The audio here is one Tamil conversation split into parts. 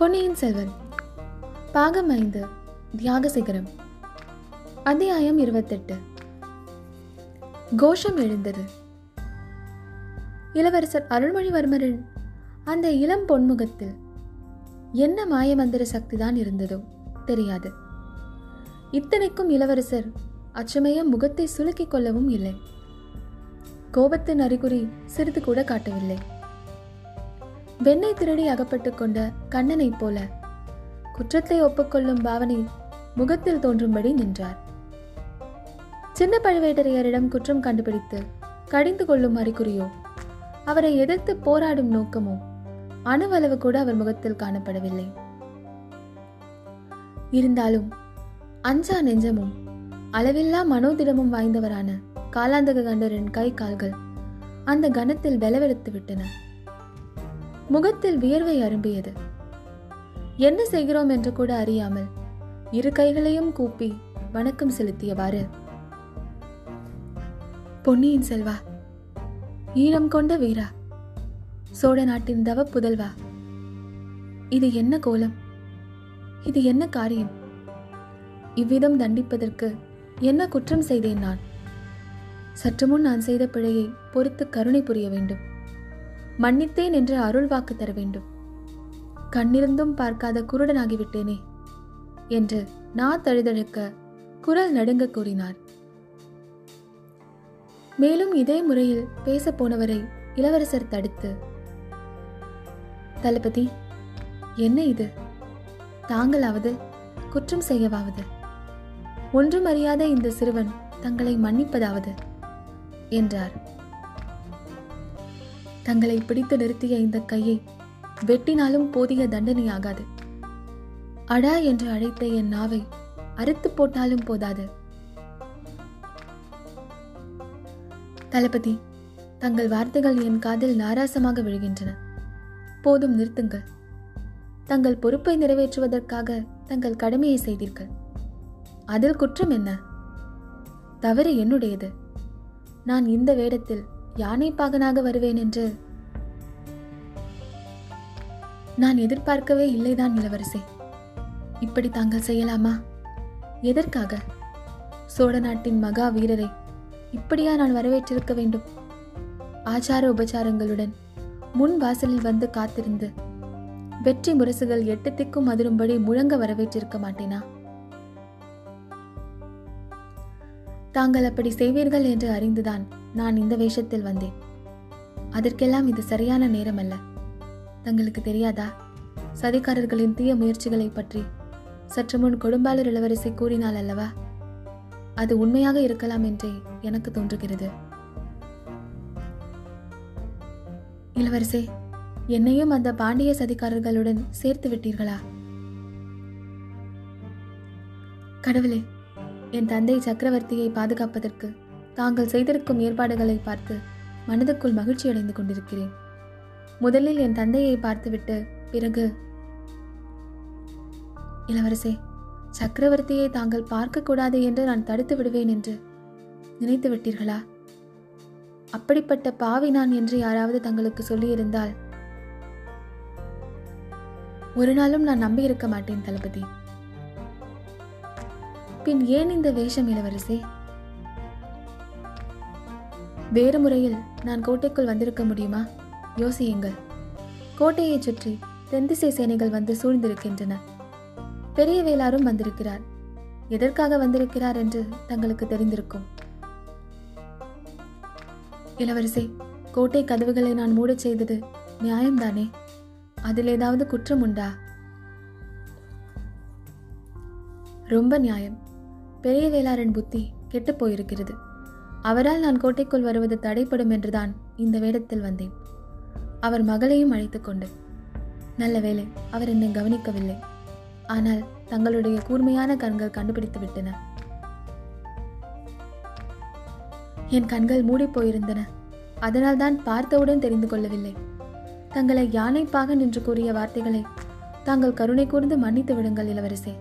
பொன்னியின் செல்வன் பாகம் 5 தியாக சிகரம் அத்தியாயம் 28. கோஷம் எழுந்தது. இளவரசர் அருள்மொழிவர்மரின் அந்த இளம் பொன்முகத்தில் என்ன மாயமந்திர சக்திதான் இருந்ததோ தெரியாது. இத்தனைக்கும் இளவரசர் அச்சமயம் முகத்தை சுலுக்கிக் கொள்ளவும் இல்லை. கோபத்தின் அறிகுறி சிறிது கூட காட்டவில்லை. வெண்ணை திருடி அகப்பட்டு கொண்ட கண்ணனைப் போல குற்றத்தை ஒப்புக்கொள்ளும் பாவனை முகத்தில் தோன்றும்படி நின்றார். சின்ன பழுவேட்டரையரிடம் குற்றம் கண்டுபிடித்து கடிந்து கொள்ளும் அறிகுறியோ அவரை எதிர்த்து போராடும் நோக்கமோ அணுவளவு கூட அவர் முகத்தில் காணப்படவில்லை. இருந்தாலும் அஞ்சா நெஞ்சமும் அளவில்லா மனோதிடமும் வாய்ந்தவரான காலாந்தக கண்டரின் கை கால்கள் அந்த கணத்தில் வெலவெடுத்து விட்டன. முகத்தில் வியர்வை அரும்பியது. என்ன செய்கிறோம் என்று கூட அறியாமல் இரு கைகளையும் கூப்பி வணக்கம் செலுத்தியவாறு, பொன்னியின் செல்வா, ஈரம் கொண்ட வீரா, சோழ நாட்டின் தவ புதல்வா, இது என்ன கோலம்? இது என்ன காரியம்? இவ்விதம் தண்டிப்பதற்கு என்ன குற்றம் செய்தேன்? நான் சற்றுமுன் நான் செய்த பிழையை பொறுத்து கருணை புரிய வேண்டும். மன்னித்தேன் என்று அருள் வாக்கு தர வேண்டும். கண்ணிருந்தும் பார்க்காத குருடனாகிவிட்டேனே என்று நா தழுதழுக்க குரல் நடுங்க கூறினார். மேலும் இதே முறையில் பேச போனவரை இளவரசர் தடுத்து, தளபதி, என்ன இது? தாங்களாவது குற்றம் செய்யவாவது, ஒன்றும் அறியாத இந்த சிறுவன் தங்களை மன்னிப்பதாவது என்றார். தங்களை பிடித்து நிறுத்திய இந்த கையை வெட்டினாலும் போதிய தண்டனையாகாது. அடா என்று அழைத்த என் நாவை அறுத்து போட்டாலும் போதாது. தளபதி, தங்கள் வார்த்தைகள் என் காதில் நாராசமாக விழுகின்றன. போதும், நிறுத்துங்கள். தங்கள் பொறுப்பை நிறைவேற்றுவதற்காக தங்கள் கடமையை செய்தீர்கள். அதில் குற்றம் என்ன? தவறு என்னுடையது. நான் இந்த வேடத்தில் யானை பாகனாக வருவேன் என்று நான் எதிர்பார்க்கவே இல்லைதான் இளவரசே. இப்படி தாங்கள் செய்யலாமா? எதற்காக? சோழ நாட்டின் மகா வீரரை இப்படியா நான் வரவேற்றிருக்க வேண்டும்? ஆச்சார உபச்சாரங்களுடன் முன் வாசலில் வந்து காத்திருந்து வெற்றி முரசுகள் எட்டு திக்கும் அதிரும்படி முழங்க வரவேற்றிருக்க மாட்டேனா? தாங்கள் அப்படி செய்வீர்கள் என்று அறிந்துதான் நான் இந்த வேஷத்தில் வந்தேன். அதற்கெல்லாம் இது சரியான நேரம் அல்ல. தங்களுக்கு தெரியாதா? சதிகாரர்களின் தீய முயற்சிகளை பற்றி சற்று முன் கொடும்பாளூர் இளவரசி கூறினாள் அல்லவா? அது உண்மையாக இருக்கலாம் என்றே எனக்கு தோன்றுகிறது. இளவரசே, என்னையும் அந்த பாண்டிய சதிகாரர்களுடன் சேர்த்து விட்டீர்களா? கடவுளே, என் தந்தை சக்கரவர்த்தியை பாதுகாப்பதற்கு தாங்கள் செய்திருக்கும் ஏற்பாடுகளை பார்த்து மனதுக்குள் மகிழ்ச்சியடைந்து கொண்டிருக்கிறேன். முதலில் என் தந்தையை பார்த்துவிட்டு பிறகு... இளவரசே, சக்கரவர்த்தியை தாங்கள் பார்க்கக்கூடாது என்று நான் தடுத்து விடுவேன் என்று நினைத்து விட்டீர்களா? அப்படிப்பட்ட பாவி நான் என்று யாராவது தங்களுக்கு சொல்லியிருந்தால் ஒரு நாளும் நான் நம்பியிருக்க மாட்டேன் தளபதி. பின் ஏன் இந்த வேஷம் இளவரசே? வேறு முறையில் நான் கோட்டைக்குள் வந்திருக்க முடியுமா? யோசியுங்கள். கோட்டையை சுற்றி தென்திசை சேனைகள் வந்து சூழ்ந்திருக்கின்றன. பெரிய வேளாரும் வந்திருக்கிறார். எதற்காக வந்திருக்கிறார் என்று தங்களுக்கு தெரிந்திருக்கும். இளவரசே, கோட்டை கதவுகளை நான் மூடச் செய்தது நியாயம்தானே? அதில் ஏதாவது குற்றம் உண்டா? ரொம்ப நியாயம். பெரிய வேளாரின் புத்தி கெட்டு போயிருக்கிறது. அவரால் நான் கோட்டைக்குள் வருவது தடைப்படும் என்றுதான் இந்த வேடத்தில் வந்தேன். அவர் மகளையும் அழைத்து கொண்டு. நல்ல வேளை அவர் என்னை கவனிக்கவில்லை. ஆனால் தங்களுடைய கூர்மையான கண்கள் கண்டுபிடித்து விட்டன. என் கண்கள் மூடி போயிருந்தன. அதனால் தான் பார்த்தவுடன் தெரிந்து கொள்ளவில்லை. தங்களை யானைப்பாக நின்று கூறிய வார்த்தைகளை தாங்கள் கருணை கூர்ந்து மன்னித்து விடுங்கள் இளவரசே.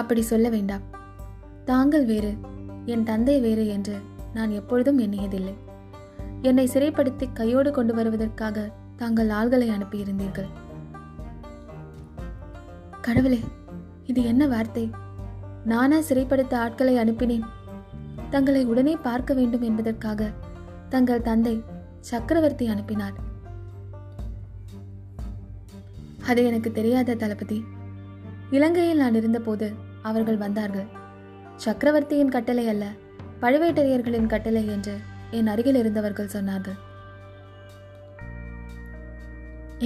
அப்படி சொல்ல வேண்டாம். தாங்கள் வேறு, என் தந்தை வேறு என்று நான் எப்பொழுதும் எண்ணியதில்லை. என்னை சிறைப்படுத்தி கையோடு கொண்டு வருவதற்காக தாங்கள் ஆள்களை அனுப்பியிருந்தீர்கள். கடவுளே, இது என்ன வார்த்தை! நானா சிறைப்படுத்த ஆட்களை அனுப்பினேன். தங்களை உடனே பார்க்க வேண்டும் என்பதற்காக தங்கள் தந்தை சக்கரவர்த்தி அனுப்பினார். அது எனக்கு தெரியாத தளபதி. இலங்கையில் நான் இருந்தபோது அவர்கள் வந்தார்கள். சக்கரவர்த்தியின் கட்டளை அல்ல, பழுவேட்டரையர்களின் கட்டளை என்று என் அருகில் இருந்தவர்கள் சொன்னார்கள்.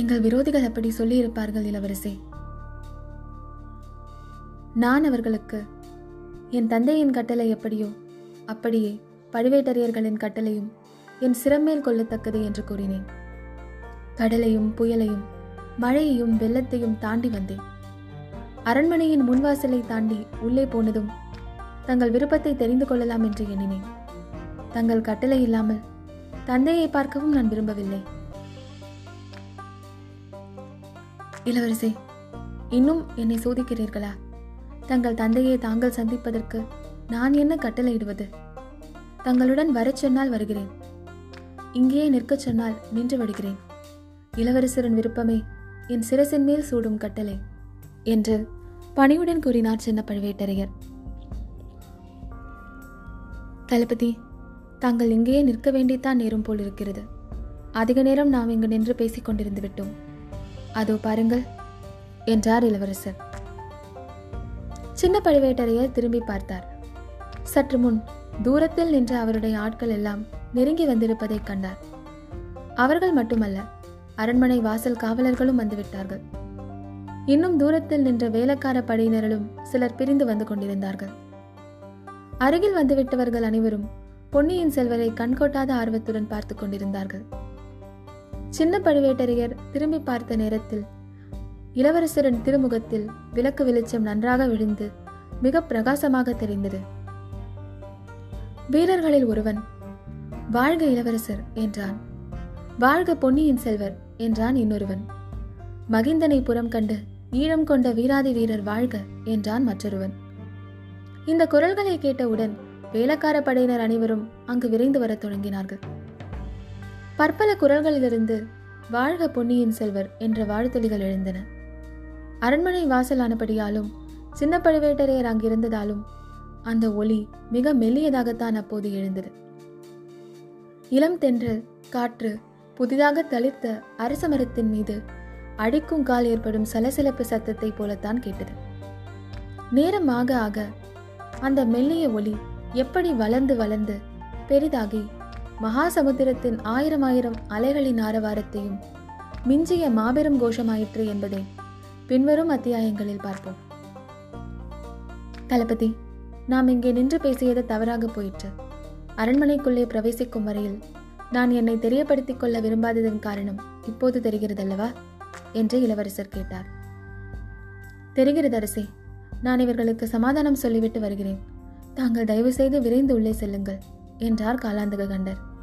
எங்கள் விரோதிகள் அப்படி சொல்லியிருப்பார்கள் இளவரசே. நான் அவர்களுக்கு என் தந்தையின் கட்டளை எப்படியோ அப்படியே பழுவேட்டரையர்களின் கட்டளையும் என் சிரமேல் கொள்ளத்தக்கது என்று கூறினேன். கடலையும் புயலையும் மழையையும் வெள்ளத்தையும் தாண்டி வந்தேன். அரண்மனையின் முன்வாசலை தாண்டி உள்ளே போனதும் தங்கள் விருப்பத்தை தெரிந்து கொள்ளலாம் என்று எண்ணினேன். தங்கள் கட்டளை இல்லாமல் தந்தையை பார்க்கவும் நான் விரும்பவில்லை. இளவரசே, இன்னும் என்னை சோதிக்கிறீர்களா? தங்கள் தந்தையை தாங்கள் சந்திப்பதற்கு நான் என்ன கட்டளையிடுவது? தங்களுடன் வர சொன்னால் வருகிறேன், இங்கேயே நிற்க சொன்னால் நின்று விடுகிறேன். இளவரசரின் விருப்பமே என் சிரசின் மேல் சூடும் கட்டளை என்று பணியுடன் கூறினார் சின்ன பழுவேட்டரையர். தளபதி, தாங்கள் இங்கேயே நிற்க வேண்டித்தான் நேரும் போல் இருக்கிறது. அதிக நேரம் நாம் இங்கு நின்று பேசிக் கொண்டிருந்து விட்டோம். அதோ பாருங்கள் என்றார் இளவரசர். சின்ன பழுவேட்டரையர் திரும்பி பார்த்தார். சற்று முன் தூரத்தில் நின்ற அவருடைய ஆட்கள் எல்லாம் நெருங்கி வந்திருப்பதை கண்டார். அவர்கள் மட்டுமல்ல, அரண்மனை வாசல் காவலர்களும் வந்துவிட்டார்கள். இன்னும் தூரத்தில் நின்ற வேலைக்கார படையினரும் சிலர் பிரிந்து வந்து கொண்டிருந்தார்கள். அருகில் வந்துவிட்டவர்கள் அனைவரும் பொன்னியின் செல்வரை கண்கொட்டாத ஆர்வத்துடன் பார்த்து கொண்டிருந்தார்கள். சின்ன பழுவேட்டரையர் திரும்பி பார்த்த நேரத்தில் இளவரசரின் திருமுகத்தில் விளக்கு வெளிச்சம் நன்றாக விழுந்து மிக பிரகாசமாக தெரிந்தது. வீரர்களில் ஒருவன் வாழ்க இளவரசர் என்றான். வாழ்க பொன்னியின் செல்வர் என்றான் இன்னொருவன். மகிந்தனை புறம் கண்டு ஈழம் கொண்ட வீராதி வீரர் வாழ்க என்றான் மற்றொருவன். இந்த குரல்களை கேட்டவுடன் வேலைக்கார படையினர் அனைவரும் அங்கு விரைந்து வரத் தொடங்கினார்கள். பற்பல குரல்களிலிருந்து வாழ்க பொன்னியின் செல்வர் என்ற வாழ்த்துளிகள் எழுந்தன. அரண்மனை வாசலானபடியாலும் சின்ன பழுவேட்டரையர் அங்கிருந்ததாலும் அந்த ஒலி மிக மெல்லியதாகத்தான் அப்போது எழுந்தது. இளம் தென்றல் காற்று புதிதாக தளிர்த்த அரச மரத்தின் மீது அடிக்கும் கால் ஏற்படும் சலசலப்பு சத்தத்தை போலத்தான் கேட்டது. நேரமாக ஆக அந்த மெல்லிய ஒலி எப்படி வளர்ந்து வளர்ந்து பெரிதாகி மகாசமுத்திரத்தின் ஆயிரம் ஆயிரம் அலைகளின் ஆரவாரத்தையும் மிஞ்சிய மாபெரும் கோஷமாயிற்று என்பதை பின்வரும் அத்தியாயங்களில் பார்ப்போம். தளபதி, நாம் இங்கே நின்று பேசியது தவறாக போயிற்று. அரண்மனைக்குள்ளே பிரவேசிக்கும் வரையில் நான் என்னை தெரியப்படுத்திக் கொள்ள விரும்பாததன் காரணம் இப்போது தெரிகிறதல்லவா என்று இளவரசர் கேட்டார். தெரிகிறது அரசே. நான் இவர்களுக்கு சமாதானம் சொல்லிவிட்டு வருகிறேன். தாங்கள் தயவு செய்து விரைந்து உள்ளே செல்லுங்கள் என்றார் காலாந்தக கண்டர்.